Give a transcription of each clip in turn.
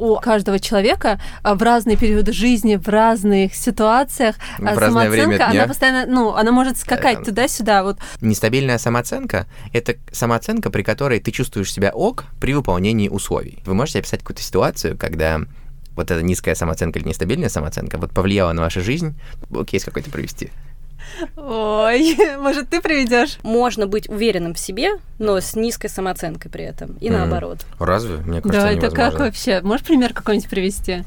у каждого человека в разные периоды жизни, в разных ситуациях самооценка, она постоянно, она может скакать туда-сюда. Вот. Нестабильная самооценка — это самооценка, при которой ты чувствуешь себя ок при выполнении условий. Вы можете описать какую-то ситуацию, когда вот эта низкая самооценка или нестабильная самооценка вот повлияла на вашу жизнь? Кейс какой-то привести. Ой, может, ты приведешь? Можно быть уверенным в себе, но с низкой самооценкой при этом, и наоборот. Разве? Мне кажется, да, это невозможно. Как вообще? Можешь пример какой-нибудь привести?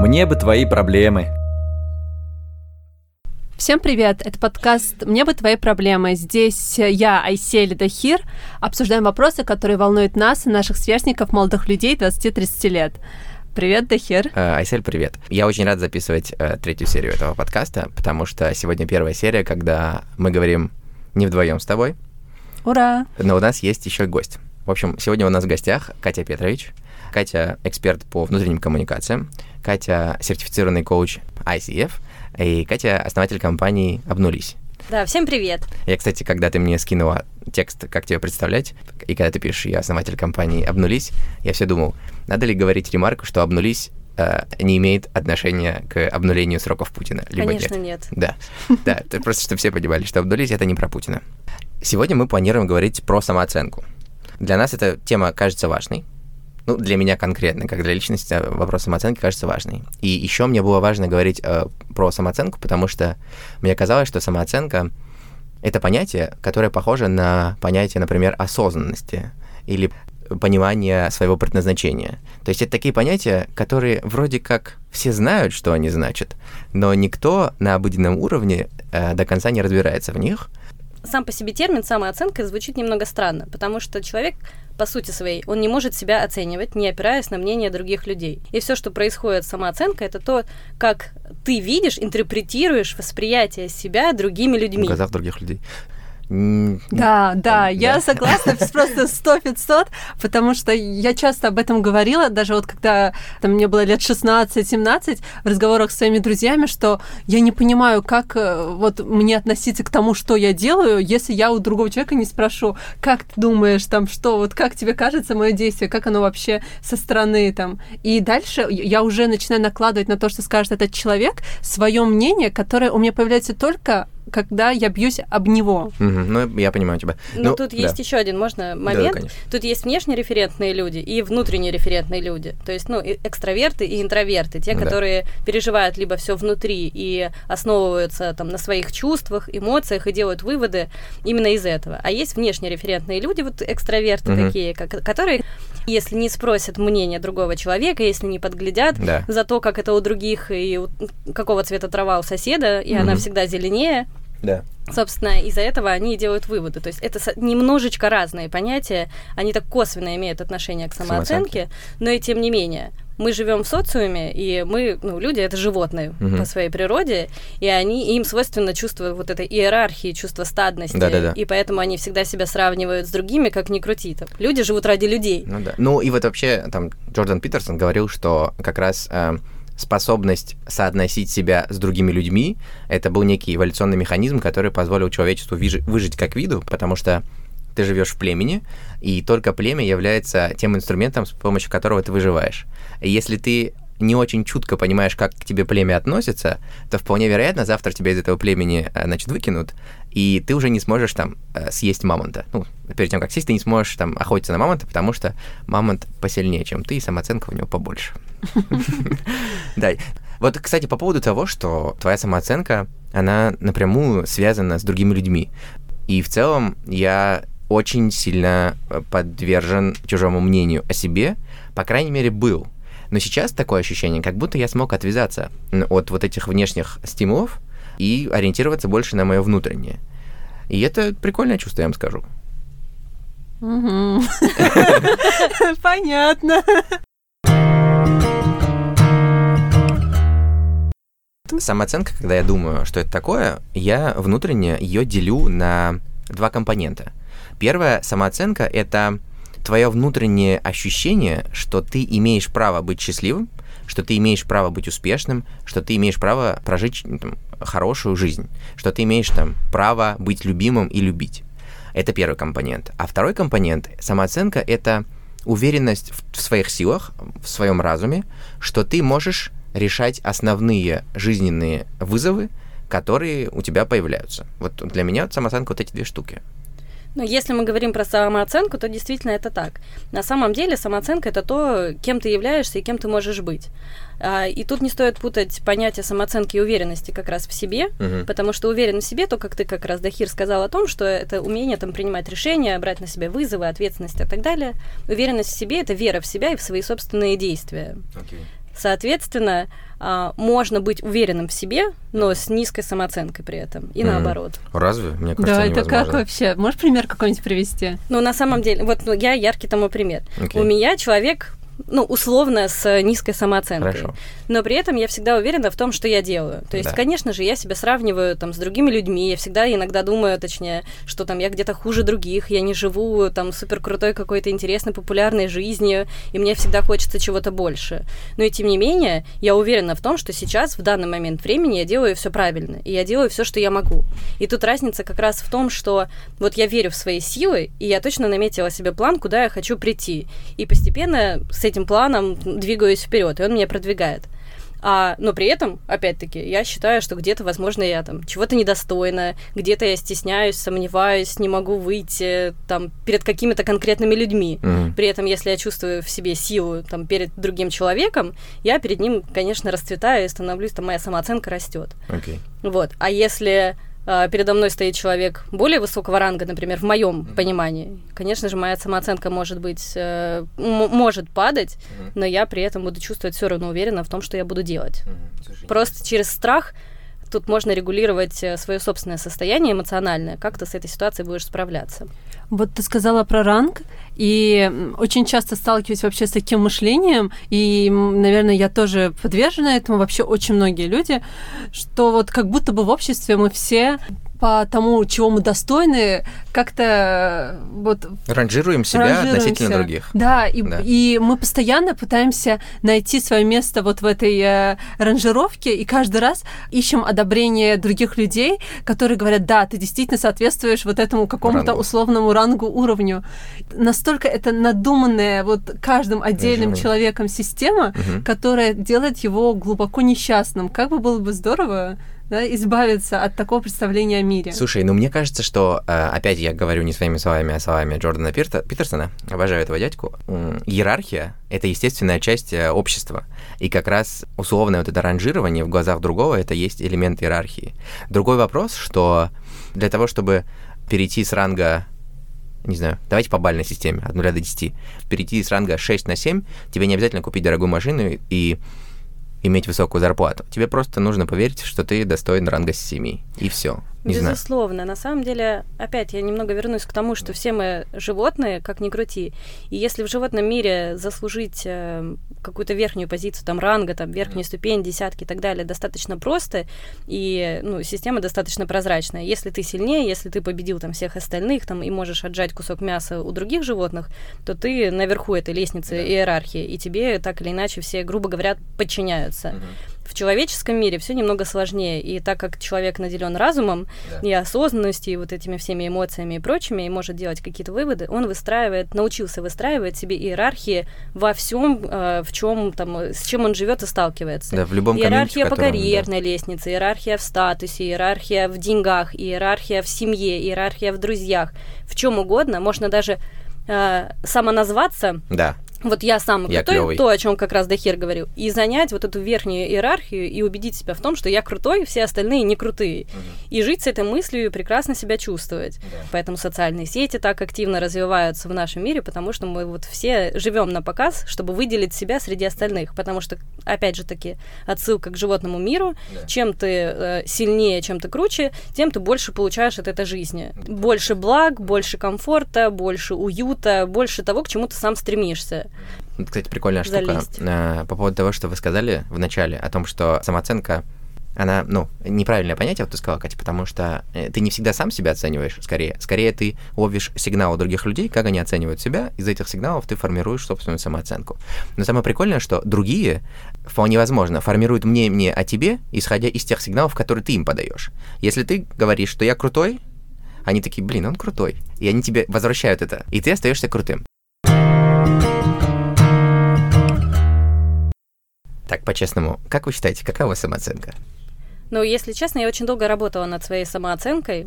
Мне бы твои проблемы. Всем привет! Это подкаст «Мне бы твои проблемы». Здесь я, Айсель и Дахир, обсуждаем вопросы, которые волнуют нас и наших сверстников, молодых людей 20-30 лет. Привет, Дахир! Айсель, привет! Я очень рад записывать третью серию этого подкаста, потому что сегодня первая серия, когда мы говорим не вдвоем с тобой. Ура! Но у нас есть еще гость. В общем, сегодня у нас в гостях Катя Петрович. Катя – эксперт по внутренним коммуникациям. Катя – сертифицированный коуч ICF. И Катя – основатель компании «Обнулись». Да, всем привет. Я, кстати, когда ты мне скинула текст, как тебя представлять, и когда ты пишешь «Я основатель компании «Обнулись», я все думал, надо ли говорить ремарку, что «Обнулись» не имеет отношения к обнулению сроков Путина. Либо конечно, нет. Да, просто чтобы все понимали, что «Обнулись» — это не про Путина. Сегодня мы планируем говорить про самооценку. Для нас эта тема кажется важной. Для меня конкретно, как для личности, вопрос самооценки кажется важный. И еще мне было важно говорить про самооценку, потому что мне казалось, что самооценка — это понятие, которое похоже на понятие, например, осознанности или понимания своего предназначения. То есть это такие понятия, которые вроде как все знают, что они значат, но никто на обыденном уровне до конца не разбирается в них. Сам по себе термин «самооценка» звучит немного странно, потому что человек, по сути своей, он не может себя оценивать, не опираясь на мнение других людей. И все, что происходит с самооценкой, это то, как ты видишь, интерпретируешь восприятие себя другими людьми. В глазах других людей. Да, я согласна, просто 100%, потому что я часто об этом говорила, даже вот когда там, мне было лет 16-17, в разговорах с своими друзьями, что я не понимаю, как вот мне относиться к тому, что я делаю, если я у другого человека не спрошу, как ты думаешь, там, что, вот как тебе кажется мое действие, как оно вообще со стороны, там. И дальше я уже начинаю накладывать на то, что скажет этот человек, свое мнение, которое у меня появляется только когда я бьюсь об него. Я понимаю тебя. Но тут есть еще один, можно, момент. Да, тут есть внешнереферентные люди и внутренние референтные люди. То есть, экстраверты и интроверты. Те, которые переживают либо все внутри и основываются там на своих чувствах, эмоциях и делают выводы именно из этого. А есть внешнереферентные люди, вот экстраверты такие, которые, если не спросят мнение другого человека, если не подглядят за то, как это у других и какого цвета трава у соседа, и она всегда зеленее, собственно, из-за этого они делают выводы. То есть это немножечко разные понятия, они так косвенно имеют отношение к самооценке, но и тем не менее. Мы живем в социуме, и мы, люди — это животные по своей природе, и им свойственно чувство вот этой иерархии, чувство стадности, и поэтому они всегда себя сравнивают с другими, как ни крути. Там. Люди живут ради людей. И вот вообще там Джордан Питерсон говорил, что как раз... способность соотносить себя с другими людьми, это был некий эволюционный механизм, который позволил человечеству выжить как виду, потому что ты живешь в племени, и только племя является тем инструментом, с помощью которого ты выживаешь. И если ты не очень чутко понимаешь, как к тебе племя относится, то вполне вероятно, завтра тебя из этого племени, выкинут, и ты уже не сможешь там съесть мамонта. Перед тем, как съесть, ты не сможешь там охотиться на мамонта, потому что мамонт посильнее, чем ты, и самооценка у него побольше. Да. Вот, кстати, по поводу того, что твоя самооценка, она напрямую связана с другими людьми. И в целом я очень сильно подвержен чужому мнению о себе, по крайней мере, был. Но сейчас такое ощущение, как будто я смог отвязаться от вот этих внешних стимулов и ориентироваться больше на мое внутреннее. И это прикольное чувство, я вам скажу. Понятно. Самооценка, когда я думаю, что это такое, я внутренне ее делю на два компонента. Первая самооценка — это... твое внутреннее ощущение, что ты имеешь право быть счастливым, что ты имеешь право быть успешным, что ты имеешь право прожить хорошую жизнь, что ты имеешь там право быть любимым и любить. Это первый компонент. А второй компонент, самооценка, это уверенность в своих силах, в своем разуме, что ты можешь решать основные жизненные вызовы, которые у тебя появляются. Вот для меня самооценка вот эти две штуки. Ну, если мы говорим про самооценку, то действительно это так. На самом деле самооценка – это то, кем ты являешься и кем ты можешь быть. И тут не стоит путать понятие самооценки и уверенности как раз в себе, потому что уверен в себе, то, как ты как раз, Дахир, сказал о том, что это умение там принимать решения, брать на себя вызовы, ответственность и так далее. Уверенность в себе – это вера в себя и в свои собственные действия. Okay. Соответственно, можно быть уверенным в себе, но с низкой самооценкой при этом, и наоборот. Разве? Мне кажется, да, это невозможно. Как вообще? Можешь пример какой-нибудь привести? Ну, на самом деле, вот я яркий тому пример. Okay. У меня человек, условно, с низкой самооценкой. Хорошо. Но при этом я всегда уверена в том, что я делаю. То есть, конечно же, я себя сравниваю там с другими людьми, я всегда иногда думаю, точнее, что там я где-то хуже других, я не живу там суперкрутой какой-то интересной, популярной жизнью, и мне всегда хочется чего-то больше. Но и тем не менее, я уверена в том, что сейчас, в данный момент времени, я делаю все правильно, и я делаю все, что я могу. И тут разница как раз в том, что вот я верю в свои силы, и я точно наметила себе план, куда я хочу прийти. И постепенно с этим планом двигаюсь вперед, и он меня продвигает. Но при этом, опять-таки, я считаю, что где-то, возможно, я там чего-то недостойна, где-то я стесняюсь, сомневаюсь, не могу выйти там перед какими-то конкретными людьми. При этом, если я чувствую в себе силу там перед другим человеком, я перед ним, конечно, расцветаю и становлюсь, там моя самооценка растет. Okay. Вот. А если передо мной стоит человек более высокого ранга, например, в моем понимании, конечно же, моя самооценка может быть, может падать, но я при этом буду чувствовать все равно уверенно в том, что я буду делать. Просто через страх тут можно регулировать свое собственное состояние эмоциональное, как ты с этой ситуацией будешь справляться. Вот ты сказала про ранг, и очень часто сталкиваюсь вообще с таким мышлением, и, наверное, я тоже подвержена этому, вообще очень многие люди, что вот как будто бы в обществе мы все по тому, чего мы достойны, как-то вот... Ранжируем себя относительно других. Да, и мы постоянно пытаемся найти свое место вот в этой ранжировке, и каждый раз ищем одобрение других людей, которые говорят, да, ты действительно соответствуешь вот этому какому-то условному рангу, уровню. Настолько это надуманная вот каждым отдельным человеком система, которая делает его глубоко несчастным. Как бы было бы здорово, да, избавиться от такого представления о мире. Слушай, мне кажется, что, опять я говорю не своими словами, а словами Джордана Питерсона, обожаю этого дядьку, иерархия — это естественная часть общества. И как раз условное вот это ранжирование в глазах другого — это есть элемент иерархии. Другой вопрос, что для того, чтобы перейти с ранга, не знаю, давайте по бальной системе, от 0 до 10, перейти с ранга 6 на 7, тебе не обязательно купить дорогую машину и иметь высокую зарплату. Тебе просто нужно поверить, что ты достоин ранга 7, и все. Безусловно. На самом деле, опять я немного вернусь к тому, что все мы животные, как ни крути. И если в животном мире заслужить какую-то верхнюю позицию, там, ранга, там, верхнюю ступень, десятки и так далее, достаточно просто, и, система достаточно прозрачная. Если ты сильнее, если ты победил там всех остальных, там, и можешь отжать кусок мяса у других животных, то ты наверху этой лестницы иерархии, и тебе так или иначе все, грубо говоря, подчиняются. В человеческом мире все немного сложнее, и так как человек наделен разумом и осознанностью, и вот этими всеми эмоциями и прочими, и может делать какие-то выводы, он научился выстраивать себе иерархии во всем, в чем там, с чем он живет и сталкивается. Да, в любом иерархия по карьерной лестнице, иерархия в статусе, иерархия в деньгах, иерархия в семье, иерархия в друзьях, в чем угодно, можно даже самоназваться. Да. Вот я самый крутой, то, о чем как раз Дахир говорил, и занять вот эту верхнюю иерархию и убедить себя в том, что я крутой, все остальные не крутые. И жить с этой мыслью и прекрасно себя чувствовать. Поэтому социальные сети так активно развиваются в нашем мире, потому что мы вот все живем на показ, чтобы выделить себя среди остальных. Потому что, опять же таки, отсылка к животному миру. Чем ты сильнее, чем ты круче, тем ты больше получаешь от этой жизни. Больше благ, больше комфорта, больше уюта, больше того, к чему ты сам стремишься. Кстати, прикольная штука по поводу того, что вы сказали в начале, о том, что самооценка она, ну, неправильное понятие, вот ты сказала, Катя, потому что ты не всегда сам себя оцениваешь, скорее ты ловишь сигналы других людей, как они оценивают себя, из этих сигналов ты формируешь собственную самооценку. Но самое прикольное, что другие, вполне возможно, формируют мнение о тебе, исходя из тех сигналов, которые ты им подаешь. Если ты говоришь, что я крутой, они такие, блин, он крутой, и они тебе возвращают это, и ты остаешься крутым. Так, по-честному, как вы считаете, какая у вас самооценка? Ну, если честно, я очень долго работала над своей самооценкой,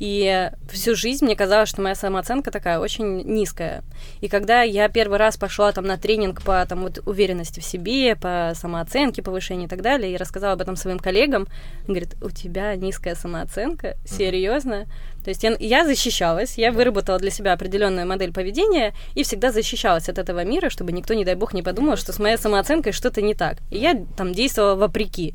и всю жизнь мне казалось, что моя самооценка такая очень низкая. И когда я первый раз пошла там на тренинг по там, вот, уверенности в себе, по самооценке, повышению и так далее, и рассказала об этом своим коллегам, он говорит, у тебя низкая самооценка? Серьезно? То есть я защищалась, я выработала для себя определенную модель поведения и всегда защищалась от этого мира, чтобы никто, не дай бог, не подумал, что с моей самооценкой что-то не так. И я там действовала вопреки.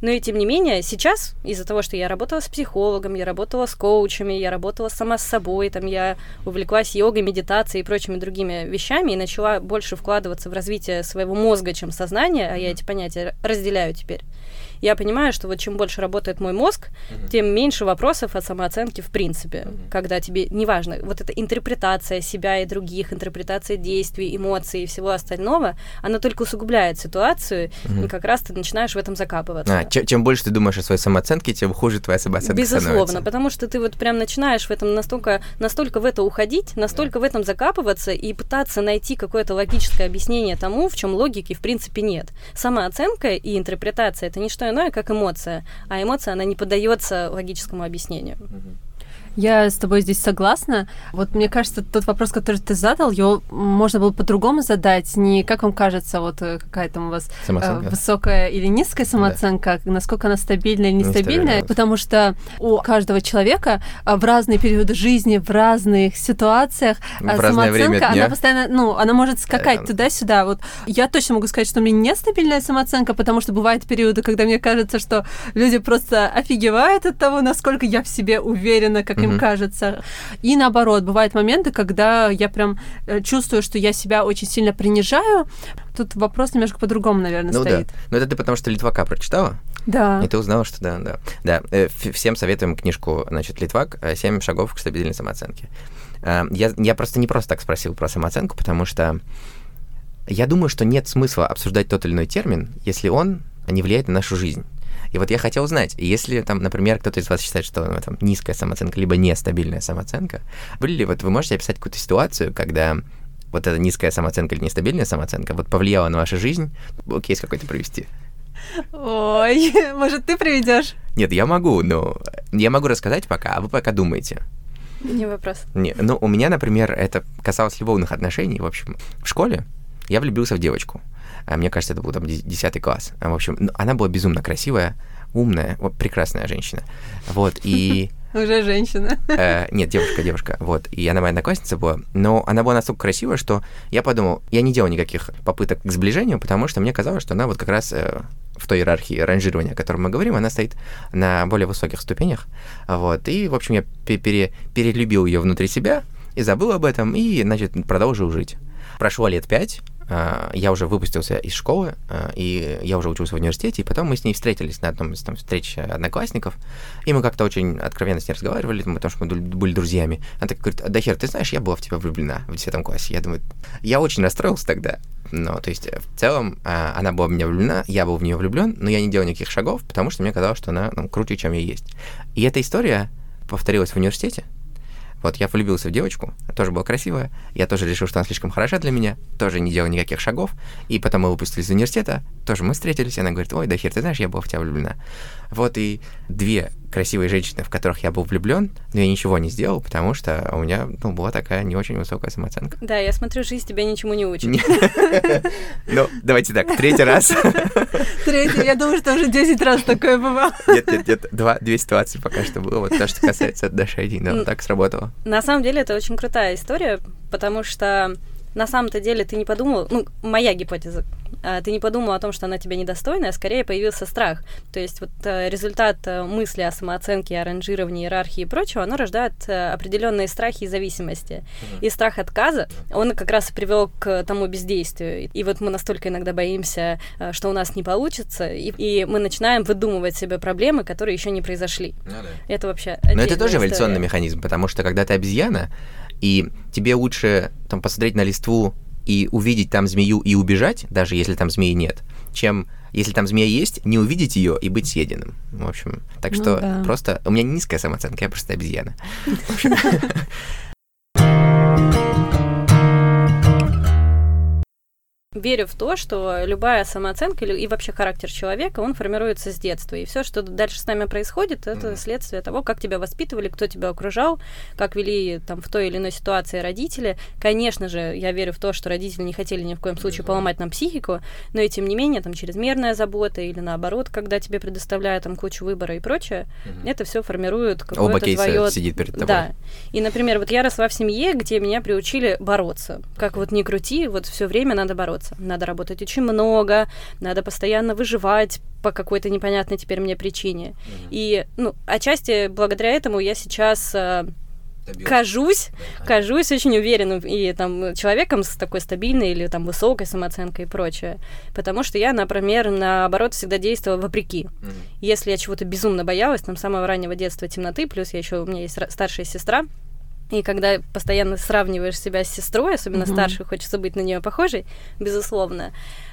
Но и тем не менее, сейчас из-за того, что я работала с психологом, я работала с коучами, я работала сама с собой, там, я увлеклась йогой, медитацией и прочими другими вещами и начала больше вкладываться в развитие своего мозга, чем сознания, а я эти понятия разделяю теперь. Я понимаю, что вот чем больше работает мой мозг, тем меньше вопросов о самооценке в принципе, когда тебе, неважно, вот эта интерпретация себя и других, интерпретация действий, эмоций и всего остального, она только усугубляет ситуацию, и как раз ты начинаешь в этом закапываться. Чем больше ты думаешь о своей самооценке, тем хуже твоя самооценка становится. Безусловно, потому что ты вот прям начинаешь в этом настолько в это уходить, настолько в этом закапываться и пытаться найти какое-то логическое объяснение тому, в чем логики в принципе нет. Самооценка и интерпретация — это не что иное, как эмоция, а эмоция, она не поддается логическому объяснению. Я с тобой здесь согласна. Вот мне кажется, тот вопрос, который ты задал, его можно было по-другому задать, не как вам кажется, вот какая там у вас высокая или низкая самооценка, да, насколько она стабильная или нестабильная, потому что у каждого человека в разные периоды жизни, в разных ситуациях самооценка, она постоянно, она может скакать туда-сюда. Вот я точно могу сказать, что у меня нестабильная самооценка, потому что бывают периоды, когда мне кажется, что люди просто офигевают от того, насколько я в себе уверена, как им кажется. И наоборот, бывают моменты, когда я прям чувствую, что я себя очень сильно принижаю. Тут вопрос немножко по-другому, наверное, стоит. Да. Но это ты потому что Литвака прочитала? Да. И ты узнала, что да. Всем советуем книжку, значит, «Литвак. 7 шагов к стабильной самооценке». Я просто не просто так спросил про самооценку, потому что я думаю, что нет смысла обсуждать тот или иной термин, если он не влияет на нашу жизнь. И вот я хотел узнать, если там, например, кто-то из вас считает, что там низкая самооценка, либо нестабильная самооценка, были ли вот вы можете описать какую-то ситуацию, когда вот эта низкая самооценка или нестабильная самооценка вот повлияла на вашу жизнь? Кейс какой-то привести. Ой, может, ты приведешь? Нет, я могу, но я могу рассказать пока, а вы пока думаете. Не вопрос. Ну, у меня, например, это касалось любовных отношений. В общем, в школе я влюбился в девочку. Мне кажется, это был там 10 класс. В общем, она была безумно красивая, умная, вот, прекрасная женщина. Вот, и... Уже женщина. Нет, девушка. Вот, и она моя одноклассница была. Но она была настолько красивая, что я подумал, я не делал никаких попыток к сближению, потому что мне казалось, что она вот как раз в той иерархии ранжирования, о которой мы говорим, она стоит на более высоких ступенях. Вот, и, в общем, я перелюбил ее внутри себя и забыл об этом, и, значит, продолжил жить. Прошло лет 5, я уже выпустился из школы, и я уже учился в университете, и потом мы с ней встретились на одном из там, встреч одноклассников, и мы как-то очень откровенно с ней разговаривали, потому что мы были друзьями. Она так говорит, Дахир, ты знаешь, я была в тебя влюблена в 10 классе. Я думаю, я очень расстроился тогда. Но, то есть, в целом, она была в меня влюблена, я был в нее влюблен, но я не делал никаких шагов, потому что мне казалось, что она круче, чем я есть. И эта история повторилась в университете. Вот я влюбился в девочку, тоже была красивая, я тоже решил, что она слишком хороша для меня, тоже не делал никаких шагов, и потом мы выпустились из университета, тоже мы встретились, и она говорит, ой, Дахир, ты знаешь, я была в тебя влюблена. Вот и две красивые женщины, в которых я был влюблен, но я ничего не сделал, потому что у меня была такая не очень высокая самооценка. Да, я смотрю, жизнь тебя ничему не учит. Ну, давайте так, третий раз. Третий, я думаю, что уже 10 раз такое бывало. Нет, две ситуации пока что было, вот то, что касается отношений, но так сработало. На самом деле, это очень крутая история, потому что на самом-то деле ты не подумал, моя гипотеза, ты не подумал о том, что она тебя недостойна, а скорее появился страх. То есть вот результат мысли о самооценке, о ранжировании, иерархии и прочего, оно рождает определенные страхи и зависимости. И страх отказа, он как раз и привел к тому бездействию. И вот мы настолько иногда боимся, что у нас не получится, и мы начинаем выдумывать себе проблемы, которые еще не произошли. Это вообще отдельная история. Но это тоже эволюционный механизм, потому что когда ты обезьяна, и тебе лучше там посмотреть на листву и увидеть там змею и убежать, даже если там змеи нет, чем если там змея есть, не увидеть ее и быть съеденным. В общем, так что просто... У меня низкая самооценка, я просто обезьяна. Верю в то, что любая самооценка и вообще характер человека, он формируется с детства. И все, что дальше с нами происходит, это следствие того, как тебя воспитывали, кто тебя окружал, как вели там в той или иной ситуации родители. Конечно же, я верю в то, что родители не хотели ни в коем случае поломать нам психику, но и тем не менее, там, чрезмерная забота или наоборот, когда тебе предоставляют там кучу выбора и прочее, это все формирует какое-то твое... Оба кейса сидит перед тобой. Да. И, например, вот я росла в семье, где меня приучили бороться. Как вот ни крути, вот все время надо бороться. Надо работать очень много, надо постоянно выживать по какой-то непонятной теперь мне причине. И, ну, отчасти благодаря этому я сейчас кажусь очень уверенным и там человеком с такой стабильной или там высокой самооценкой и прочее. Потому что я, например, наоборот, всегда действовала вопреки. Если я чего-то безумно боялась, там, с самого раннего детства темноты, плюс я еще, у меня есть старшая сестра, и когда постоянно сравниваешь себя с сестрой, особенно старшей, хочется быть на нее похожей, безусловно,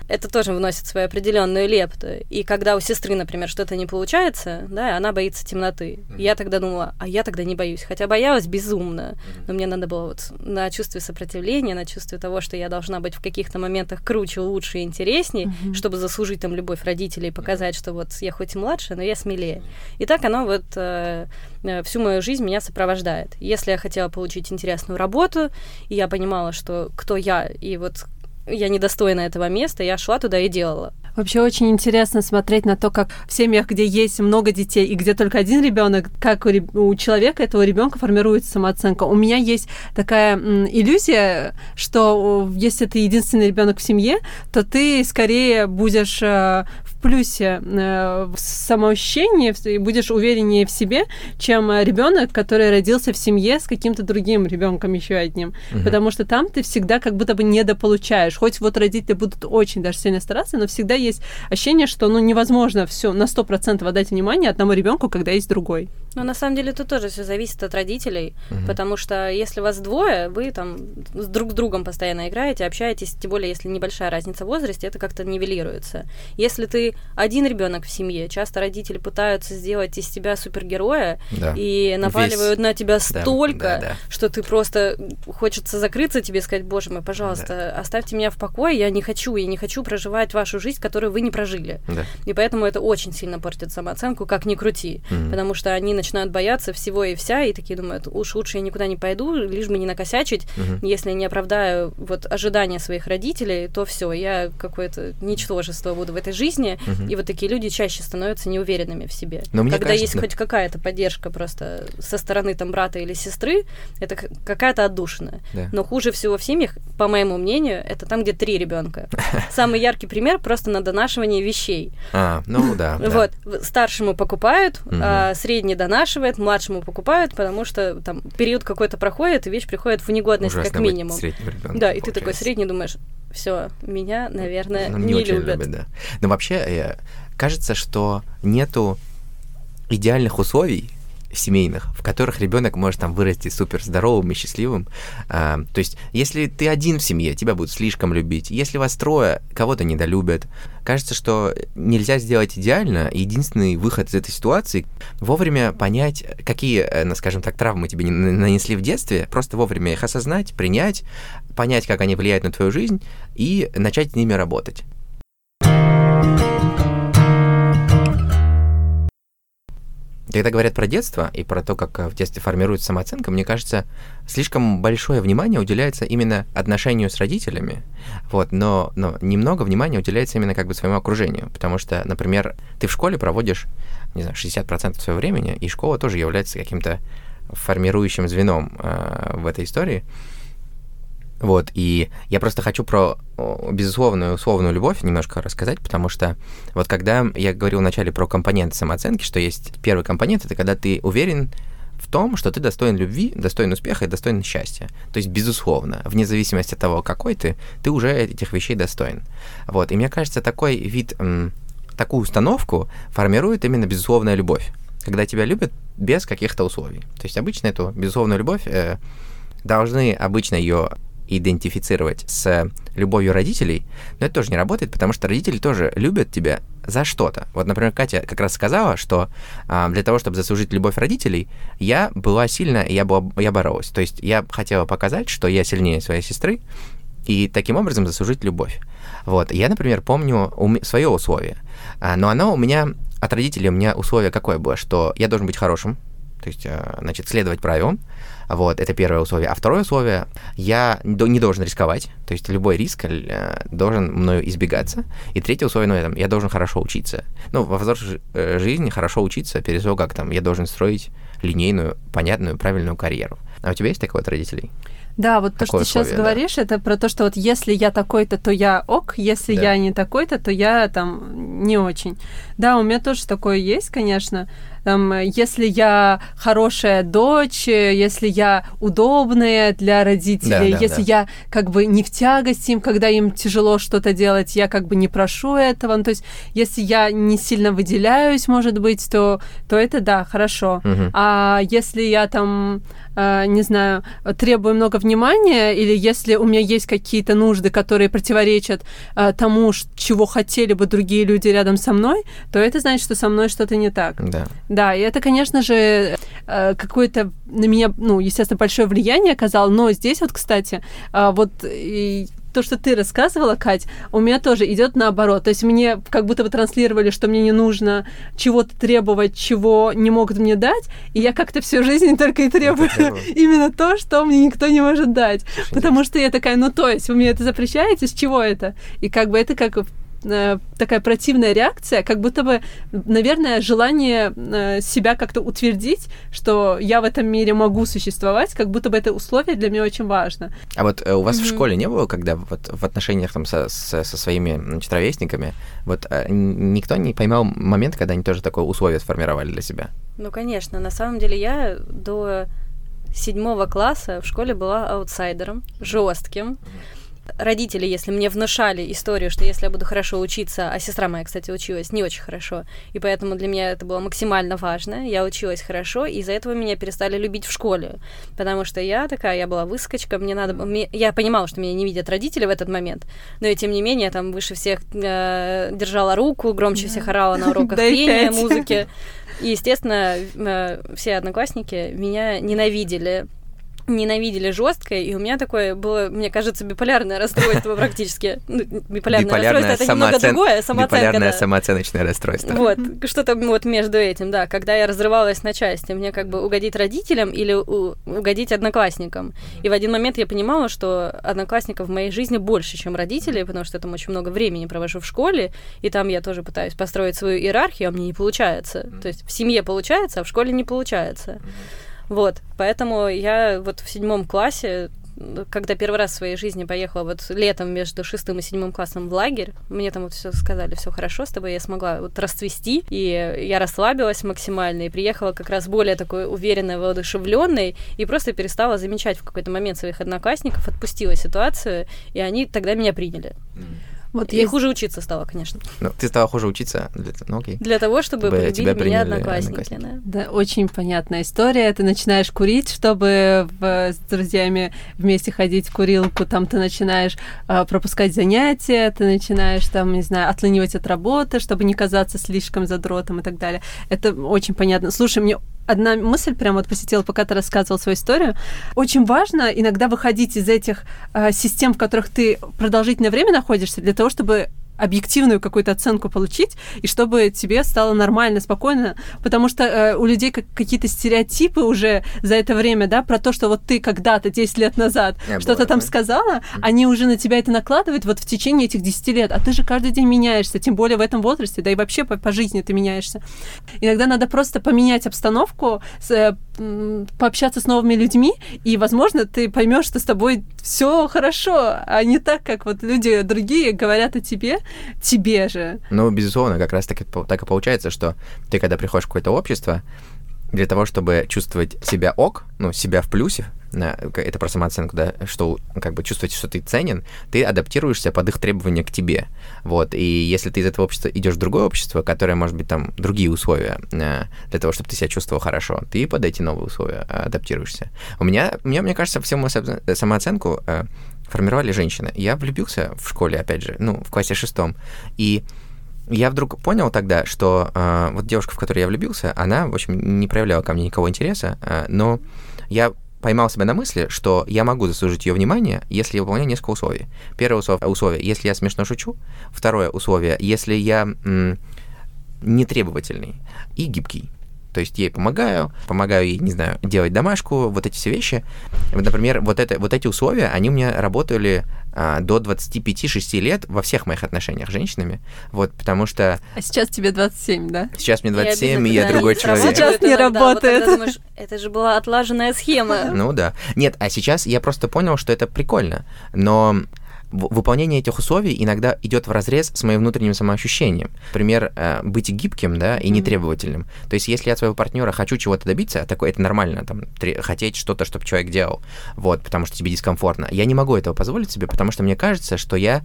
это тоже вносит свою определенную лепту. И когда у сестры, например, что-то не получается, да, она боится темноты. Я тогда думала, а я тогда не боюсь. Хотя боялась безумно. Но мне надо было вот на чувстве сопротивления, на чувстве того, что я должна быть в каких-то моментах круче, лучше и интересней, чтобы заслужить там любовь родителей, показать, что вот я хоть и младше, но я смелее. И так оно вот всю мою жизнь меня сопровождает. Если я хотела получить интересную работу, и я понимала, что кто я, и вот я недостойна этого места, я шла туда и делала. Вообще очень интересно смотреть на то, как в семьях, где есть много детей и где только один ребенок, как у человека, этого ребенка формируется самооценка. У меня есть такая иллюзия, что если ты единственный ребенок в семье, то ты скорее будешь в плюсе в самоощущении и будешь увереннее в себе, чем ребенок, который родился в семье с каким-то другим ребенком еще одним. Потому что там ты всегда как будто бы недополучаешь. Хоть вот родители будут очень даже сильно стараться, но всегда есть ощущение, что ну, невозможно все на 100% отдать внимание одному ребенку, когда есть другой. Но на самом деле это тоже все зависит от родителей, потому что если вас двое, вы там друг с другом постоянно играете, общаетесь, тем более если небольшая разница в возрасте, это как-то нивелируется. Если ты один ребенок в семье, часто родители пытаются сделать из тебя супергероя и наваливают на тебя столько, что ты просто хочется закрыться тебе и сказать: боже мой, пожалуйста, оставьте меня в покое, я не хочу проживать вашу жизнь, которую вы не прожили. И поэтому это очень сильно портит самооценку, как ни крути, потому что они начинают бояться всего и вся, и такие думают: уж лучше я никуда не пойду, лишь бы не накосячить, если не оправдаю вот ожидания своих родителей, то все, я какое-то ничтожество буду в этой жизни, и вот такие люди чаще становятся неуверенными в себе. Но когда кажется, есть хоть какая-то поддержка просто со стороны там брата или сестры, это какая-то отдушина. Но хуже всего в семьях, по моему мнению, это там, где 3 ребенка. Самый яркий пример — просто на донашивание вещей. Вот, старшему покупают, а средний донашивает, младшему покупают, потому что там период какой-то проходит, и вещь приходит в негодность. Ужасно, как минимум. Да, и получается, ты такой средний думаешь: все, меня, наверное, не любят. Но вообще кажется, что нету идеальных условий семейных, в которых ребенок может там вырасти супер здоровым и счастливым. То есть, если ты один в семье, тебя будут слишком любить. Если вас трое, кого-то недолюбят. Кажется, что нельзя сделать идеально. Единственный выход из этой ситуации — вовремя понять, какие, скажем так, травмы тебе нанесли в детстве, просто вовремя их осознать, принять, понять, как они влияют на твою жизнь, и начать с ними работать. Когда говорят про детство и про то, как в детстве формируется самооценка, мне кажется, слишком большое внимание уделяется именно отношению с родителями, вот, но немного внимания уделяется именно как бы своему окружению, потому что, например, ты в школе проводишь, не знаю, 60% своего времени, и школа тоже является каким-то формирующим звеном в этой истории. Вот, и я просто хочу про безусловную, условную любовь немножко рассказать, потому что вот когда я говорил вначале про компоненты самооценки, что есть первый компонент, это когда ты уверен в том, что ты достоин любви, достоин успеха и достоин счастья. То есть, безусловно, вне зависимости от того, какой ты, ты уже этих вещей достоин. Вот, и мне кажется, такой вид, такую установку формирует именно безусловная любовь, когда тебя любят без каких-то условий. То есть обычно эту безусловную любовь должны обычно ее идентифицировать с любовью родителей, но это тоже не работает, потому что родители тоже любят тебя за что-то. Вот, например, Катя как раз сказала, что для того, чтобы заслужить любовь родителей, я была сильна, я боролась. То есть я хотела показать, что я сильнее своей сестры, и таким образом заслужить любовь. Вот. Я, например, помню свое условие, но оно у меня... От родителей у меня условие какое было, что я должен быть хорошим, то есть, значит, следовать правилам, вот, это первое условие. А второе условие, я не должен рисковать, то есть любой риск должен мною избегаться. И третье условие, я должен хорошо учиться. Ну, во взрослой жизни хорошо учиться, перед того, как я должен строить линейную, понятную, правильную карьеру. А у тебя есть такое от родителей? Да, вот такое то, что условие, ты сейчас говоришь, это про то, что вот если я такой-то, то я ок, если я не такой-то, то я там не очень. Да, у меня тоже такое есть, конечно. Там, если я хорошая дочь, если я удобная для родителей, если я как бы не в тягость им, когда им тяжело что-то делать, я как бы не прошу этого. Ну, то есть если я не сильно выделяюсь, может быть, то это да, хорошо. Угу. А если я там, не знаю, требую много внимания, или если у меня есть какие-то нужды, которые противоречат тому, чего хотели бы другие люди рядом со мной, то это значит, что со мной что-то не так. Да. Да, и это, конечно же, какое-то на меня, естественно, большое влияние оказало, но здесь вот, кстати, вот и то, что ты рассказывала, Кать, у меня тоже идет наоборот. То есть мне как будто бы транслировали, что мне не нужно чего-то требовать, чего не могут мне дать, и я как-то всю жизнь только и требую именно то, что мне никто не может дать. Потому что я такая, то есть вы мне это запрещаете, с чего это? И как бы это как... такая противная реакция, как будто бы, наверное, желание себя как-то утвердить, что я в этом мире могу существовать, как будто бы это условие для меня очень важно. А вот у вас в школе не было, когда вот в отношениях там со своими, ровесниками, вот никто не поймал момент, когда они тоже такое условие сформировали для себя? Ну, конечно. На самом деле я до 7 класса в школе была аутсайдером, жестким. Родители, если мне внушали историю, что если я буду хорошо учиться, а сестра моя, кстати, училась не очень хорошо, и поэтому для меня это было максимально важно, я училась хорошо, и из-за этого меня перестали любить в школе, потому что я была выскочка, я понимала, что меня не видят родители в этот момент, но и тем не менее, я там выше всех держала руку, громче всех орала на уроках пения, музыки, и, естественно, все одноклассники меня ненавидели жестко, и у меня такое было, мне кажется, биполярное расстройство практически. Биполярное расстройство — это немного другое, самооценка. Биполярное самооценочное расстройство. Вот, что-то вот между этим, да, когда я разрывалась на части, мне как бы угодить родителям или угодить одноклассникам. И в один момент я понимала, что одноклассников в моей жизни больше, чем родителей, потому что я там очень много времени провожу в школе, и там я тоже пытаюсь построить свою иерархию, а мне не получается. То есть в семье получается, а в школе не получается. Вот, поэтому я вот в 7 классе, когда первый раз в своей жизни поехала вот летом между 6 и 7 классом в лагерь, мне там вот все сказали, все хорошо с тобой, я смогла вот расцвести, и я расслабилась максимально, и приехала как раз более такой уверенной, воодушевленной, и просто перестала замечать в какой-то момент своих одноклассников, отпустила ситуацию, и они тогда меня приняли. Вот я хуже учиться стала, конечно. Ты стала хуже учиться? Для того, чтобы полюбили меня одноклассники. Да, очень понятная история. Ты начинаешь курить, чтобы с друзьями вместе ходить в курилку. Там ты начинаешь пропускать занятия, ты начинаешь, там, не знаю, отлынивать от работы, чтобы не казаться слишком задротом и так далее. Это очень понятно. Слушай, мне одна мысль прям вот посетила, пока ты рассказывал свою историю. Очень важно иногда выходить из этих систем, в которых ты продолжительное время находишься, для того, чтобы объективную какую-то оценку получить, и чтобы тебе стало нормально, спокойно, потому что у людей какие-то стереотипы уже за это время, да, про то, что вот ты когда-то, 10 лет назад, что-то там сказала, они уже на тебя это накладывают вот в течение этих 10 лет, а ты же каждый день меняешься, тем более в этом возрасте, да и вообще по жизни ты меняешься. Иногда надо просто поменять обстановку, пообщаться с новыми людьми, и, возможно, ты поймешь, что с тобой все хорошо, а не так, как вот люди другие говорят о тебе же. Ну, безусловно, как раз так и получается, что ты, когда приходишь в какое-то общество, для того, чтобы чувствовать себя себя в плюсе, это про самооценку, да, что как бы чувствовать, что ты ценен, ты адаптируешься под их требования к тебе. Вот, и если ты из этого общества идешь в другое общество, которое, может быть, там другие условия для того, чтобы ты себя чувствовал хорошо, ты под эти новые условия адаптируешься. Мне кажется, всю мою самооценку формировали женщины. Я влюбился в школе, опять же, в классе 6, и я вдруг понял тогда, что вот девушка, в которую я влюбился, она, в общем, не проявляла ко мне никакого интереса, но я поймал себя на мысли, что я могу заслужить ее внимание, если я выполняю несколько условий. Первое условие, если я смешно шучу. Второе условие, если я нетребовательный и гибкий. То есть я ей помогаю ей, не знаю, делать домашку, вот эти все вещи. Например, вот эти условия, они у меня работали до 25-6 лет во всех моих отношениях с женщинами. Вот, потому что... А сейчас тебе 27, да? Сейчас мне 27, и я другой человек. Сейчас не работает. Вот думаешь, это же была отлаженная схема. Ну да. Нет, а сейчас я просто понял, что это прикольно, но... Выполнение этих условий иногда идет вразрез с моим внутренним самоощущением. Например, быть гибким, да, и нетребовательным. То есть, если я от своего партнера хочу чего-то добиться, такое это нормально, там, хотеть что-то, чтобы человек делал, вот, потому что тебе дискомфортно. Я не могу этого позволить себе, потому что мне кажется, что я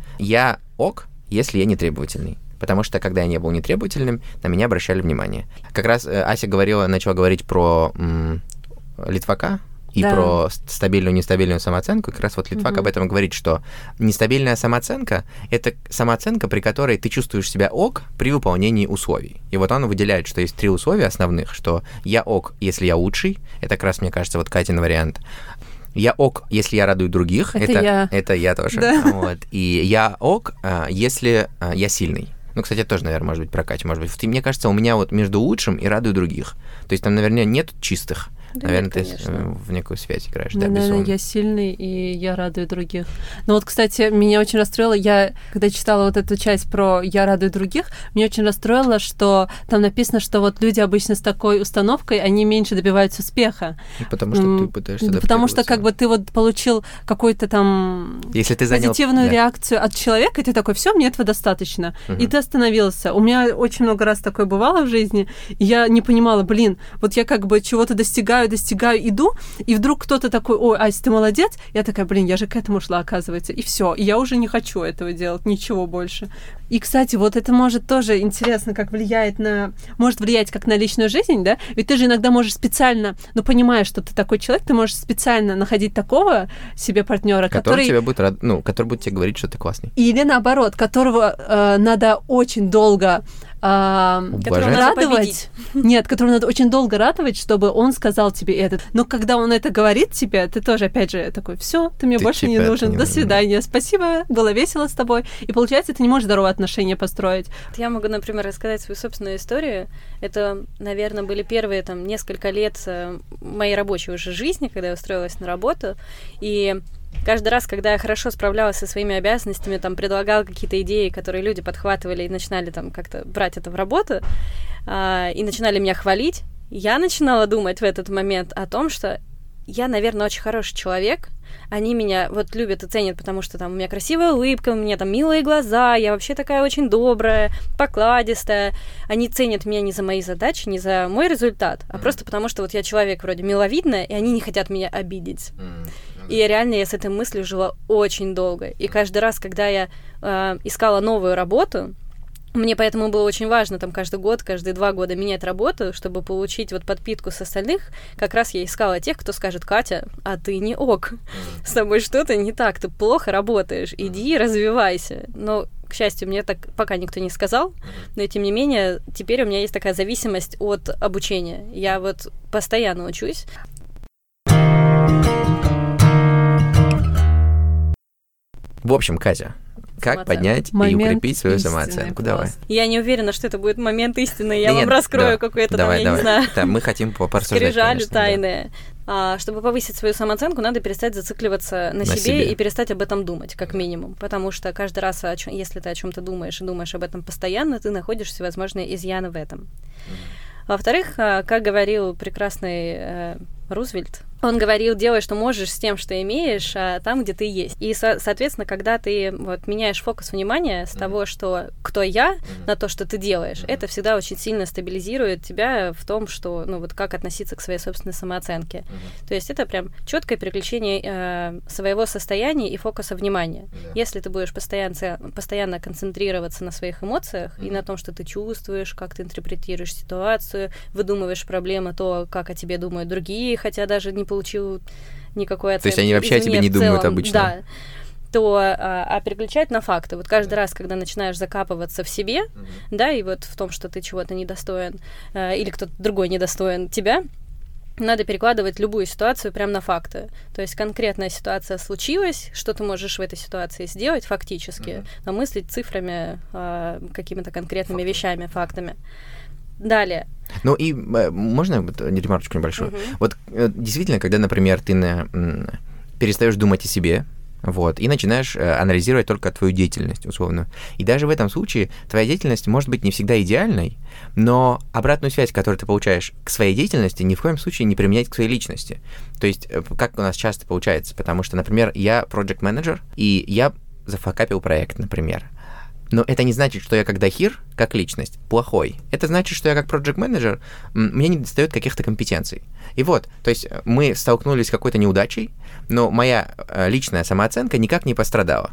если я нетребовательный. Потому что, когда я не был нетребовательным, на меня обращали внимание. Как раз Ася начала говорить про Литвака, и про стабильную и нестабильную самооценку. Как раз вот Литвак об этом говорит, что нестабильная самооценка — это самооценка, при которой ты чувствуешь себя при выполнении условий. И вот он выделяет, что есть 3 условия основных, что я если я лучший, это как раз, мне кажется, вот Катин вариант. Я если я радую других. Это я тоже. Да. Вот. И я если я сильный. Ну, кстати, это тоже, наверное, может быть, про Катю. Может быть. Мне кажется, у меня вот между лучшим и радую других. То есть там, наверное, нет чистых. Да, наверное, ты в некую связь играешь. Да, наверное, я сильный, и я радую других. Но вот, кстати, меня очень расстроило, я, когда читала вот эту часть про «я радую других», меня очень расстроило, что там написано, что вот люди обычно с такой установкой, они меньше добиваются успеха. Потому что ты пытаешься... Потому что как бы ты вот получил какую-то там позитивную реакцию от человека, и ты такой, все, мне этого достаточно. И ты остановился. У меня очень много раз такое бывало в жизни, и я не понимала, вот я как бы чего-то достигаю, иду, и вдруг кто-то такой, ой, Ась, ты молодец, я такая, я же к этому шла, оказывается, и все, и я уже не хочу этого делать, ничего больше. И, кстати, вот это может тоже интересно, как влиять как на личную жизнь, да, ведь ты же иногда можешь специально, понимаешь, что ты такой человек, ты можешь специально находить такого себе партнера, который тебя будет который будет тебе говорить, что ты классный. Или наоборот, которого надо очень долго которому надо очень долго радовать, чтобы он сказал тебе это. Но когда он это говорит тебе, ты тоже, опять же, такой, все, ты мне больше не нужен, до свидания, спасибо, было весело с тобой. И получается, ты не можешь здоровые отношения построить. Я могу, например, рассказать свою собственную историю. Это, наверное, были первые несколько лет моей рабочей уже жизни, когда я устроилась на работу, и каждый раз, когда я хорошо справлялась со своими обязанностями, предлагала какие-то идеи, которые люди подхватывали и начинали как-то брать это в работу, и начинали меня хвалить, я начинала думать в этот момент о том, что я, наверное, очень хороший человек, они меня любят и ценят, потому что у меня красивая улыбка, у меня милые глаза, я вообще такая очень добрая, покладистая. Они ценят меня не за мои задачи, не за мой результат, а просто потому, что я человек вроде миловидная, и они не хотят меня обидеть. И реально я с этой мыслью жила очень долго. И каждый раз, когда я искала новую работу, мне поэтому было очень важно каждый год, каждые 2 года менять работу, чтобы получить подпитку с остальных. Как раз я искала тех, кто скажет: «Катя, а ты не с тобой что-то не так, ты плохо работаешь, иди развивайся». Но, к счастью, мне так пока никто не сказал, но тем не менее теперь у меня есть такая зависимость от обучения. Я постоянно учусь. В общем, Катя, как поднять и укрепить свою самооценку? Давай. Я не уверена, что это будет момент истины. Раскрою какое-то, не знаю. Да, мы хотим порассуждать, скрижали тайные. Да. Чтобы повысить свою самооценку, надо перестать зацикливаться на себе и перестать об этом думать, как минимум. Потому что каждый раз, если ты о чем-то думаешь и думаешь об этом постоянно, ты находишь всевозможные изъяны в этом. Во-вторых, как говорил прекрасный Рузвельт, Он говорил, делай, что можешь с тем, что имеешь, а там, где ты есть. И, соответственно, когда ты вот меняешь фокус внимания с того, что кто я, на то, что ты делаешь, это всегда очень сильно стабилизирует тебя в том, что, ну, вот как относиться к своей собственной самооценке. То есть это прям четкое переключение своего состояния и фокуса внимания. Если ты будешь постоянно концентрироваться на своих эмоциях и на том, что ты чувствуешь, как ты интерпретируешь ситуацию, выдумываешь проблемы, то, как о тебе думают другие, хотя даже не получил никакой оценки. То есть они вообще о тебе не думают обычно? Да. То переключать на факты. Вот каждый раз, когда начинаешь закапываться в себе, да, и вот в том, что ты чего-то недостоин, или кто-то другой недостоин тебя, надо перекладывать любую ситуацию прямо на факты. То есть конкретная ситуация случилась, что ты можешь в этой ситуации сделать фактически, но мыслить цифрами, какими-то конкретными вещами, фактами. Далее. Ну и можно вот ремарочку небольшую? Вот действительно, когда, например, ты перестаешь думать о себе, вот, и начинаешь анализировать только твою деятельность, условно. И даже в этом случае твоя деятельность может быть не всегда идеальной, но обратную связь, которую ты получаешь к своей деятельности, ни в коем случае не применять к своей личности. То есть, как у нас часто получается, потому что, например, я проект-менеджер, и я зафакапил проект, например. Но это не значит, что я как Дахир, как личность, плохой. Это значит, что я как проект-менеджер, мне недостает каких-то компетенций. И вот, то есть мы столкнулись с какой-то неудачей, но моя личная самооценка никак не пострадала.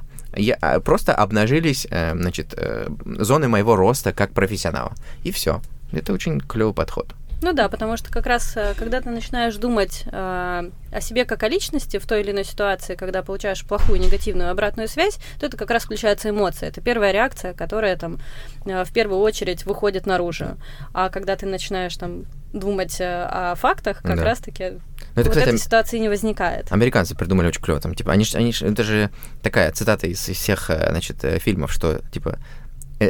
Просто обнажились, значит, зоны моего роста как профессионала. И все. Это очень клевый подход. Ну да, потому что как раз, когда ты начинаешь думать о себе как о личности в той или иной ситуации, когда получаешь плохую, негативную обратную связь, то это как раз включается эмоция. Это первая реакция, которая там в первую очередь выходит наружу. А когда ты начинаешь там думать о фактах, как раз-таки вот этой ситуации не возникает. Американцы придумали очень клево. Там, типа, они, это же такая цитата из всех, значит, фильмов, что типа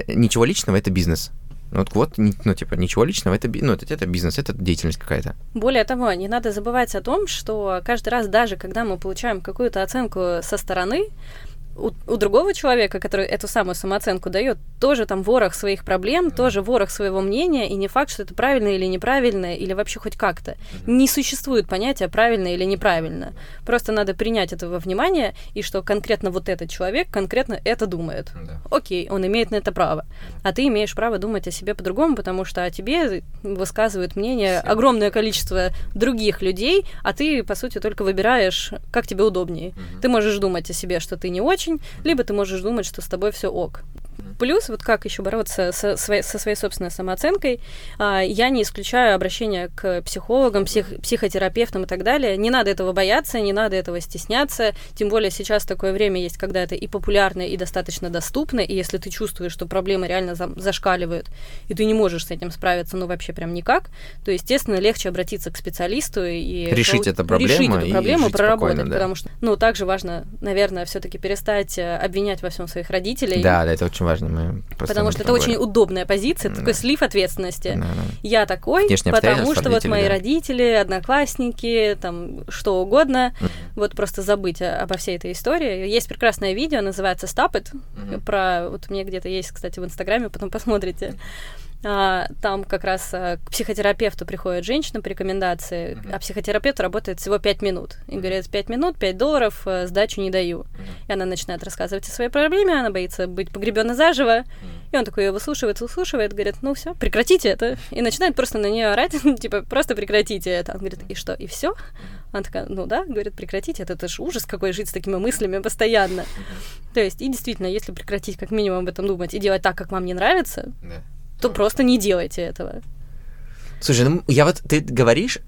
ничего личного, это бизнес. Ничего личного, это бизнес, это деятельность какая-то. Более того, не надо забывать о том, что каждый раз, даже когда мы получаем какую-то оценку со стороны, у другого человека, который эту самую самооценку дает, тоже там ворох своих проблем, тоже ворох своего мнения, и не факт, что это правильно или неправильно, или вообще хоть как-то. Не существует понятия правильно или неправильно. Просто надо принять это во внимание, и что конкретно вот этот человек конкретно это думает. Окей, он имеет на это право. А ты имеешь право думать о себе по-другому, потому что о тебе высказывают мнение огромное количество других людей, а ты, по сути, только выбираешь, как тебе удобнее. Ты можешь думать о себе, что ты не очень, либо ты можешь думать, что с тобой все ок. Плюс, вот как еще бороться со своей собственной самооценкой, я не исключаю обращение к психологам, психотерапевтам и так далее. Не надо этого бояться, не надо этого стесняться. Тем более сейчас такое время есть, когда это и популярно, и достаточно доступно. И если ты чувствуешь, что проблемы реально зашкаливают, и ты не можешь с этим справиться, ну вообще прям никак, то, естественно, легче обратиться к специалисту и решить эту проблему, проработать. Да. Потому что, также важно, наверное, все-таки перестать обвинять во всем своих родителей. Да, это очень важно. Потому что это очень удобная позиция, такой слив ответственности. Я такой, потому что вот мои родители, одноклассники, там что угодно. Вот просто забыть обо всей этой истории. Есть прекрасное видео, называется Stop It. Про вот у меня где-то есть, кстати, в Инстаграме, потом посмотрите. Там как раз к психотерапевту приходит женщина по рекомендации, а психотерапевт работает всего 5 минут. И говорит, 5 минут, $5, сдачу не даю. И она начинает рассказывать о своей проблеме, она боится быть погребённой заживо. И он такой ее выслушивает, говорит, все, прекратите это. И начинает просто на нее орать, типа, просто прекратите это. Он говорит, и что, и все? Она такая, говорит, прекратите это. Это же ужас какой, жить с такими мыслями постоянно. То есть, и действительно, если прекратить как минимум об этом думать и делать так, как вам не нравится, то просто не делайте этого. Слушай, ты говоришь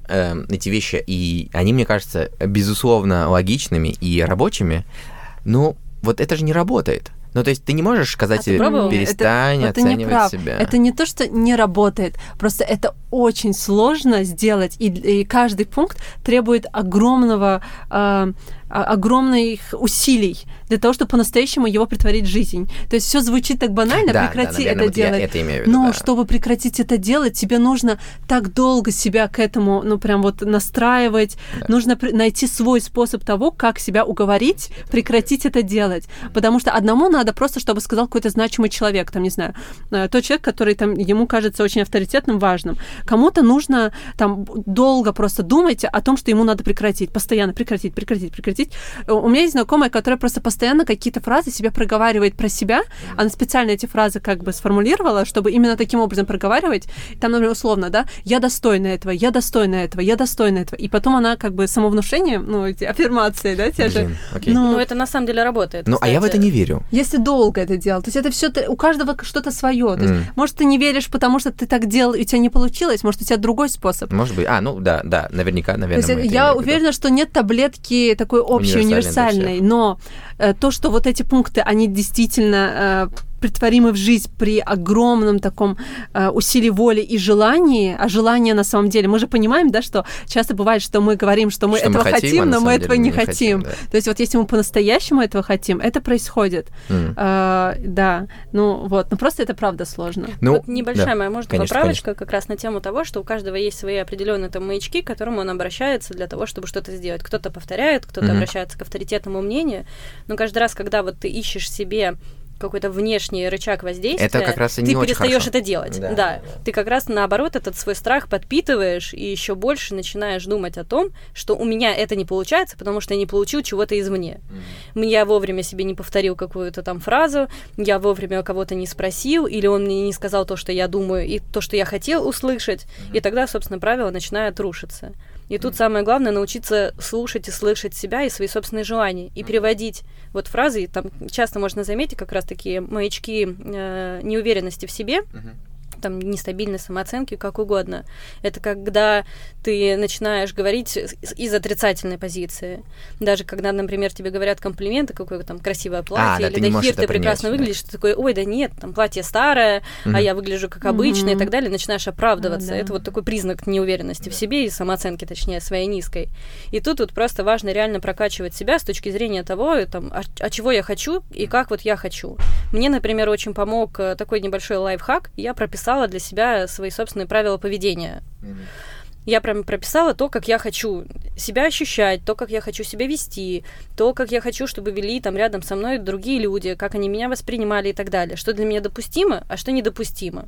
эти вещи, и они, мне кажется, безусловно логичными и рабочими, но вот это же не работает. То есть ты не можешь сказать себе, перестань оценивать себя. Это не то, что не работает, просто это очень сложно сделать, и каждый пункт требует огромных усилий для того, чтобы по-настоящему его притворить в жизнь. То есть все звучит так банально, прекрати это делать. Я это имею в виду, чтобы прекратить это делать, тебе нужно так долго себя к этому, настраивать. Да. Нужно найти свой способ того, как себя уговорить, прекратить это делать. Потому что одному надо надо просто, чтобы сказал какой-то значимый человек, там, не знаю, тот человек, который там ему кажется очень авторитетным, важным. Кому-то нужно там долго просто думать о том, что ему надо прекратить, постоянно прекратить. У меня есть знакомая, которая просто постоянно какие-то фразы себе проговаривает про себя, она специально эти фразы как бы сформулировала, чтобы именно таким образом проговаривать, там, например, условно, да, я достойна этого, и потом она как бы самовнушение, ну, эти аффирмации, да, те же. Ну, это на самом деле работает. Ну, а я в это не верю. Если долго это делать, то есть это все у каждого что-то свое, то есть, может, ты не веришь, потому что ты так делал, и у тебя не получилось, может, у тебя другой способ. Может быть, да, наверняка, наверное. То есть, я уверена, что нет таблетки такой общей, универсальной, но то, что вот эти пункты, они действительно притворимы в жизнь при огромном таком усилии воли и желании, а желание на самом деле, мы же понимаем, да, что часто бывает, что мы говорим, что мы этого хотим, но мы этого не хотим. Да. То есть вот если мы по-настоящему этого хотим, это происходит. Да, ну вот, но просто это правда сложно. Ну, вот небольшая моя, может, поправочка как раз на тему того, что у каждого есть свои определенные там маячки, к которым он обращается для того, чтобы что-то сделать. Кто-то повторяет, кто-то обращается к авторитетному мнению, но каждый раз, когда вот ты ищешь себе какой-то внешний рычаг воздействия, это как раз и не ты перестаешь это делать. Да. Ты как раз, наоборот, этот свой страх подпитываешь и еще больше начинаешь думать о том, что у меня это не получается, потому что я не получил чего-то извне. Я вовремя себе не повторил какую-то там фразу, я вовремя кого-то не спросил, или он мне не сказал то, что я думаю, и то, что я хотел услышать, и тогда, собственно, правила начинают рушиться. И тут самое главное — научиться слушать и слышать себя и свои собственные желания, и переводить вот фразы, и там часто можно заметить как раз такие маячки неуверенности в себе, там нестабильной самооценки, как угодно. Это когда ты начинаешь говорить из отрицательной позиции. Даже когда, например, тебе говорят комплименты, какое там красивое платье, или Дахир, ты прекрасно выглядишь, ты такой, ой, да нет, там платье старое, а я выгляжу как обычно, и так далее, начинаешь оправдываться. Это вот такой признак неуверенности в себе и самооценки, точнее, своей низкой. И тут вот просто важно реально прокачивать себя с точки зрения того, там, а чего я хочу и как вот я хочу. Мне, например, очень помог такой небольшой лайфхак. Я прописала для себя свои собственные правила поведения. Я прям прописала то, как я хочу себя ощущать, то, как я хочу себя вести, то, как я хочу, чтобы вели там рядом со мной другие люди, как они меня воспринимали и так далее. Что для меня допустимо, а что недопустимо.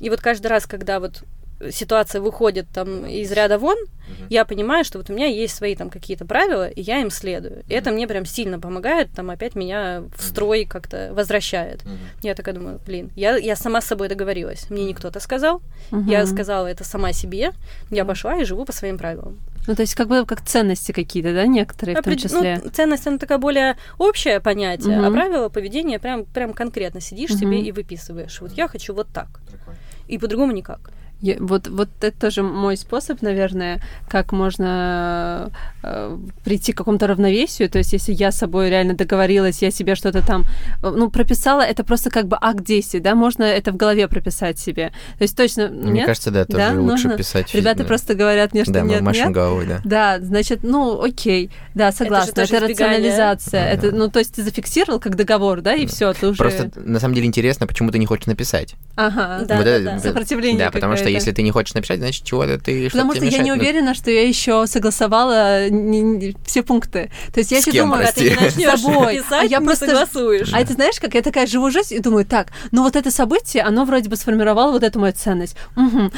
И вот каждый раз, когда вот ситуация выходит там из ряда вон, я понимаю, что вот у меня есть свои там какие-то правила, и я им следую. И это мне прям сильно помогает, там опять меня в строй как-то возвращает. Я такая думаю, блин, я сама с собой договорилась. Мне не кто-то сказал, я сказала это сама себе, я пошла и живу по своим правилам. Ну, то есть как бы как ценности какие-то, да, некоторые в том числе? Ну, ценность, она такая более общее понятие, а правила поведения прям конкретно сидишь себе и выписываешь. Вот я хочу вот так. И по-другому никак. Вот это тоже мой способ, наверное, как можно прийти к какому-то равновесию. То есть, если я с собой реально договорилась, я себе что-то там прописала, это просто как бы акт действий, да, можно это в голове прописать себе. То есть точно. Мне кажется, да, тоже лучше нужно писать. Ребята просто говорят мне, что да, мы машем головой, да. Да, значит, окей, да, согласна. Это рационализация. Это, то есть ты зафиксировал как договор, да, и все, ты уже. Просто на самом деле интересно, почему ты не хочешь написать. Ага, да. Сопротивление. Да, потому что если ты не хочешь написать, значит, чего-то ты... Потому что я не уверена, что я еще согласовала все пункты. То есть я еще думаю, а ты не начнёшь писать, не согласуешь. А это, знаешь, как я такая живу жизнь и думаю, так, ну вот это событие, оно вроде бы сформировало вот эту мою ценность.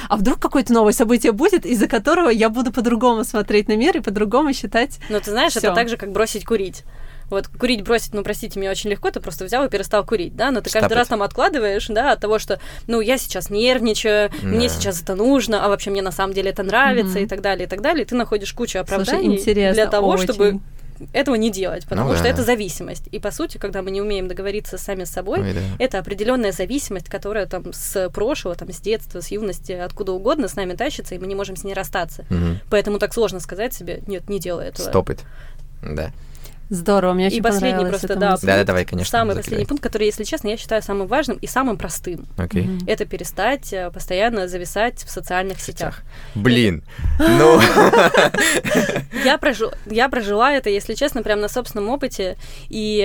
А вдруг какое-то новое событие будет, из-за которого я буду по-другому смотреть на мир и по-другому считать. Ну, ты знаешь, это так же, как бросить курить. Вот курить бросить, простите меня, очень легко, ты просто взял и перестал курить, да, но ты каждый раз там откладываешь, да, от того, что, я сейчас нервничаю, мне сейчас это нужно, а вообще мне на самом деле это нравится, и так далее, ты находишь кучу оправданий. Слушай, для того, чтобы этого не делать, потому что это зависимость. И, по сути, когда мы не умеем договориться сами с собой, это определенная зависимость, которая там с прошлого, там, с детства, с юности, откуда угодно с нами тащится, и мы не можем с ней расстаться. Поэтому так сложно сказать себе, нет, не делай этого. Stop it. Да. Здорово, мне очень понравилось. И последний просто, давай, конечно. Самый последний пункт, который, если честно, я считаю самым важным и самым простым. Это перестать постоянно зависать в социальных сетях. Блин, Я прожила это, если честно, прям на собственном опыте, и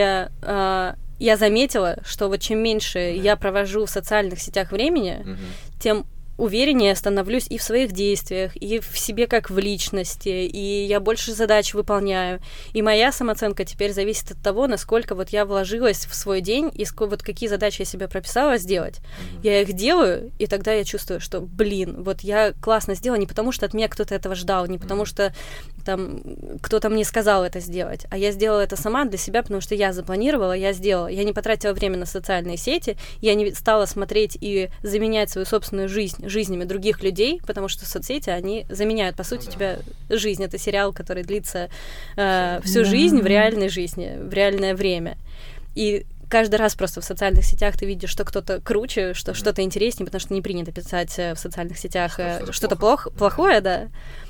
я заметила, что вот чем меньше я провожу в социальных сетях времени, тем увереннее становлюсь и в своих действиях, и в себе как в личности, и я больше задач выполняю. И моя самооценка теперь зависит от того, насколько вот я вложилась в свой день, и вот какие задачи я себе прописала сделать. Я их делаю, и тогда я чувствую, что, блин, вот я классно сделала, не потому что от меня кто-то этого ждал, не потому что там кто-то мне сказал это сделать, а я сделала это сама для себя, потому что я запланировала, я сделала. Я не потратила время на социальные сети, я не стала смотреть и заменять свою собственную жизнь жизнями других людей, потому что соцсети, они заменяют, по сути, тебя жизнь. Это сериал, который длится всю жизнь в реальной жизни, в реальное время. И каждый раз просто в социальных сетях ты видишь, что кто-то круче, что что-то интереснее, потому что не принято писать в социальных сетях что-то плохое, да.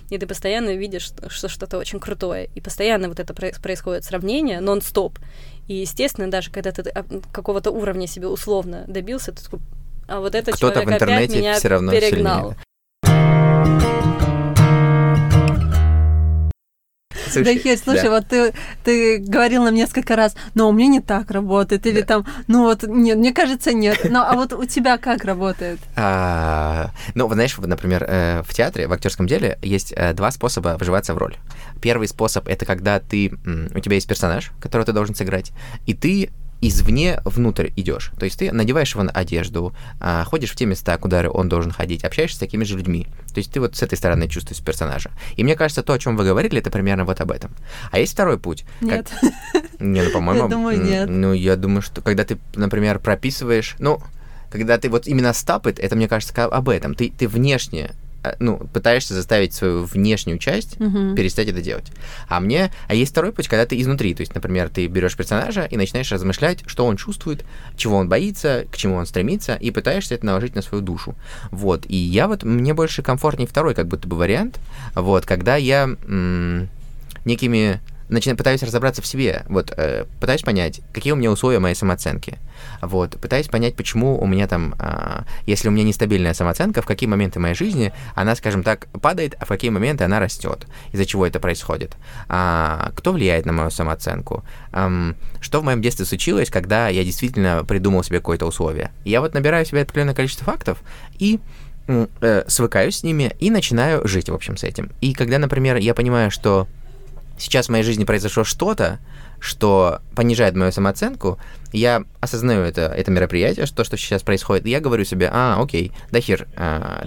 И ты постоянно видишь, что что-то очень крутое. И постоянно вот это происходит сравнение нон-стоп. И, естественно, даже когда ты какого-то уровня себе условно добился, ты такой, а вот этот кто-то человек в интернете опять меня все равно перегнал. Сильнее. Дахир, слушай, да. Вот ты говорил нам несколько раз, но у меня не так работает, или да. Там, ну вот, нет, мне кажется, нет. Ну, а вот у тебя как работает? Ну, знаешь, например, в театре, в актерском деле есть два способа вживаться в роль. Первый способ — это когда у тебя есть персонаж, которого ты должен сыграть, и ты извне внутрь идешь. То есть ты надеваешь его на одежду, ходишь в те места, куда он должен ходить, общаешься с такими же людьми. То есть ты вот с этой стороны чувствуешь персонажа. И мне кажется, то, о чем вы говорили, это примерно вот об этом. А есть второй путь. Нет. Не, ну, по-моему... Я думаю, нет. Ну, я думаю, что когда ты, например, прописываешь... Ну, когда ты вот именно стапит, это, мне кажется, об этом. Ты внешне... Ну, пытаешься заставить свою внешнюю часть перестать это делать. А есть второй путь, когда ты изнутри. То есть, например, ты берешь персонажа и начинаешь размышлять, что он чувствует, чего он боится, к чему он стремится, и пытаешься это наложить на свою душу. Вот. И мне больше комфортнее второй, как будто бы, вариант. Вот, когда я пытаюсь разобраться в себе, вот, пытаюсь понять, какие у меня условия моей самооценки, вот, пытаюсь понять, почему у меня там, если у меня нестабильная самооценка, в какие моменты моей жизни она, скажем так, падает, а в какие моменты она растет, из-за чего это происходит, кто влияет на мою самооценку, что в моем детстве случилось, когда я действительно придумал себе какое-то условие. Я вот набираю себе определенное количество фактов и свыкаюсь с ними и начинаю жить, в общем, с этим. И когда, например, я понимаю, что сейчас в моей жизни произошло что-то, что понижает мою самооценку, я осознаю это мероприятие, что сейчас происходит, и я говорю себе: окей, Дахир,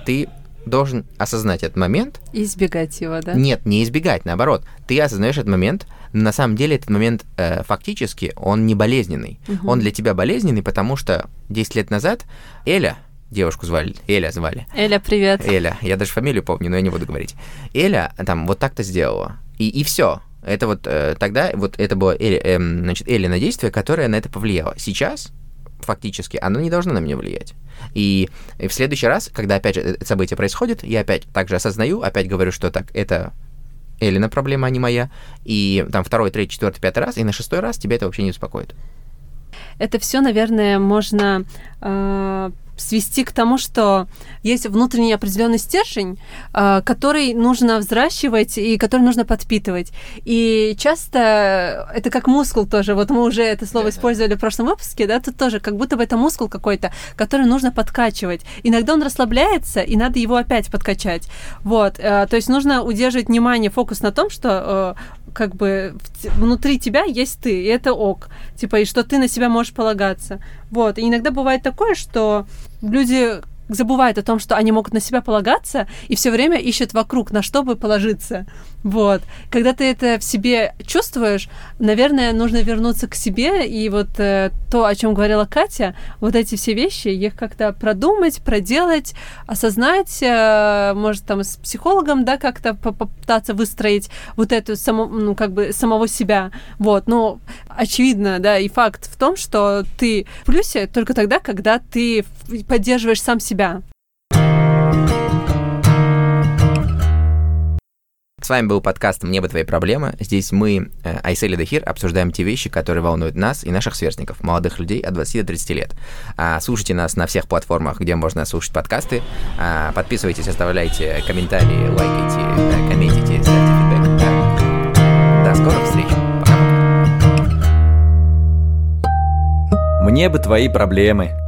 ты должен осознать этот момент. Избегать его, да? Нет, не избегать, наоборот. Ты осознаешь этот момент. На самом деле этот момент фактически, он не болезненный. Он для тебя болезненный, потому что 10 лет назад девушку звали, Эля звали. Эля, привет. Эля, я даже фамилию помню, но я не буду говорить. Эля там вот так-то сделала. И все. Это вот тогда вот это было Элина действие, которое на это повлияло. Сейчас фактически оно не должно на меня влиять. И в следующий раз, когда опять же это событие происходит, я опять также осознаю, опять говорю, что так, это Элина проблема, а не моя. И там второй, третий, четвертый, пятый раз, и на шестой раз тебя это вообще не беспокоит. Это все, наверное, можно свести к тому, что есть внутренний определенный стержень, который нужно взращивать и который нужно подпитывать. И часто это как мускул тоже. Вот мы уже это слово использовали в прошлом выпуске, да, тут тоже как будто бы это мускул какой-то, который нужно подкачивать. Иногда он расслабляется, и надо его опять подкачать. Вот. То есть нужно удерживать внимание, фокус на том, что как бы внутри тебя есть ты, и это ок. Типа, и что ты на себя можешь полагаться. Вот. И иногда бывает такое, что люди забывают о том, что они могут на себя полагаться, и все время ищут вокруг, на что бы положиться. Вот. Когда ты это в себе чувствуешь, наверное, нужно вернуться к себе, и вот то, о чем говорила Катя, вот эти все вещи, их как-то продумать, проделать, осознать, может, там, с психологом, да, как-то попытаться выстроить вот эту самого себя. Вот. Но очевидно, да, и факт в том, что ты в плюсе только тогда, когда ты поддерживаешь сам себя. С вами был подкаст «Мне бы твои проблемы». Здесь мы, Айсель и Дахир, обсуждаем те вещи, которые волнуют нас и наших сверстников, молодых людей от 20 до 30 лет. Слушайте нас на всех платформах, где можно слушать подкасты. Подписывайтесь, оставляйте комментарии, лайкайте, комментите, ставьте фидбэк. До скорых встреч. Пока. «Мне бы твои проблемы».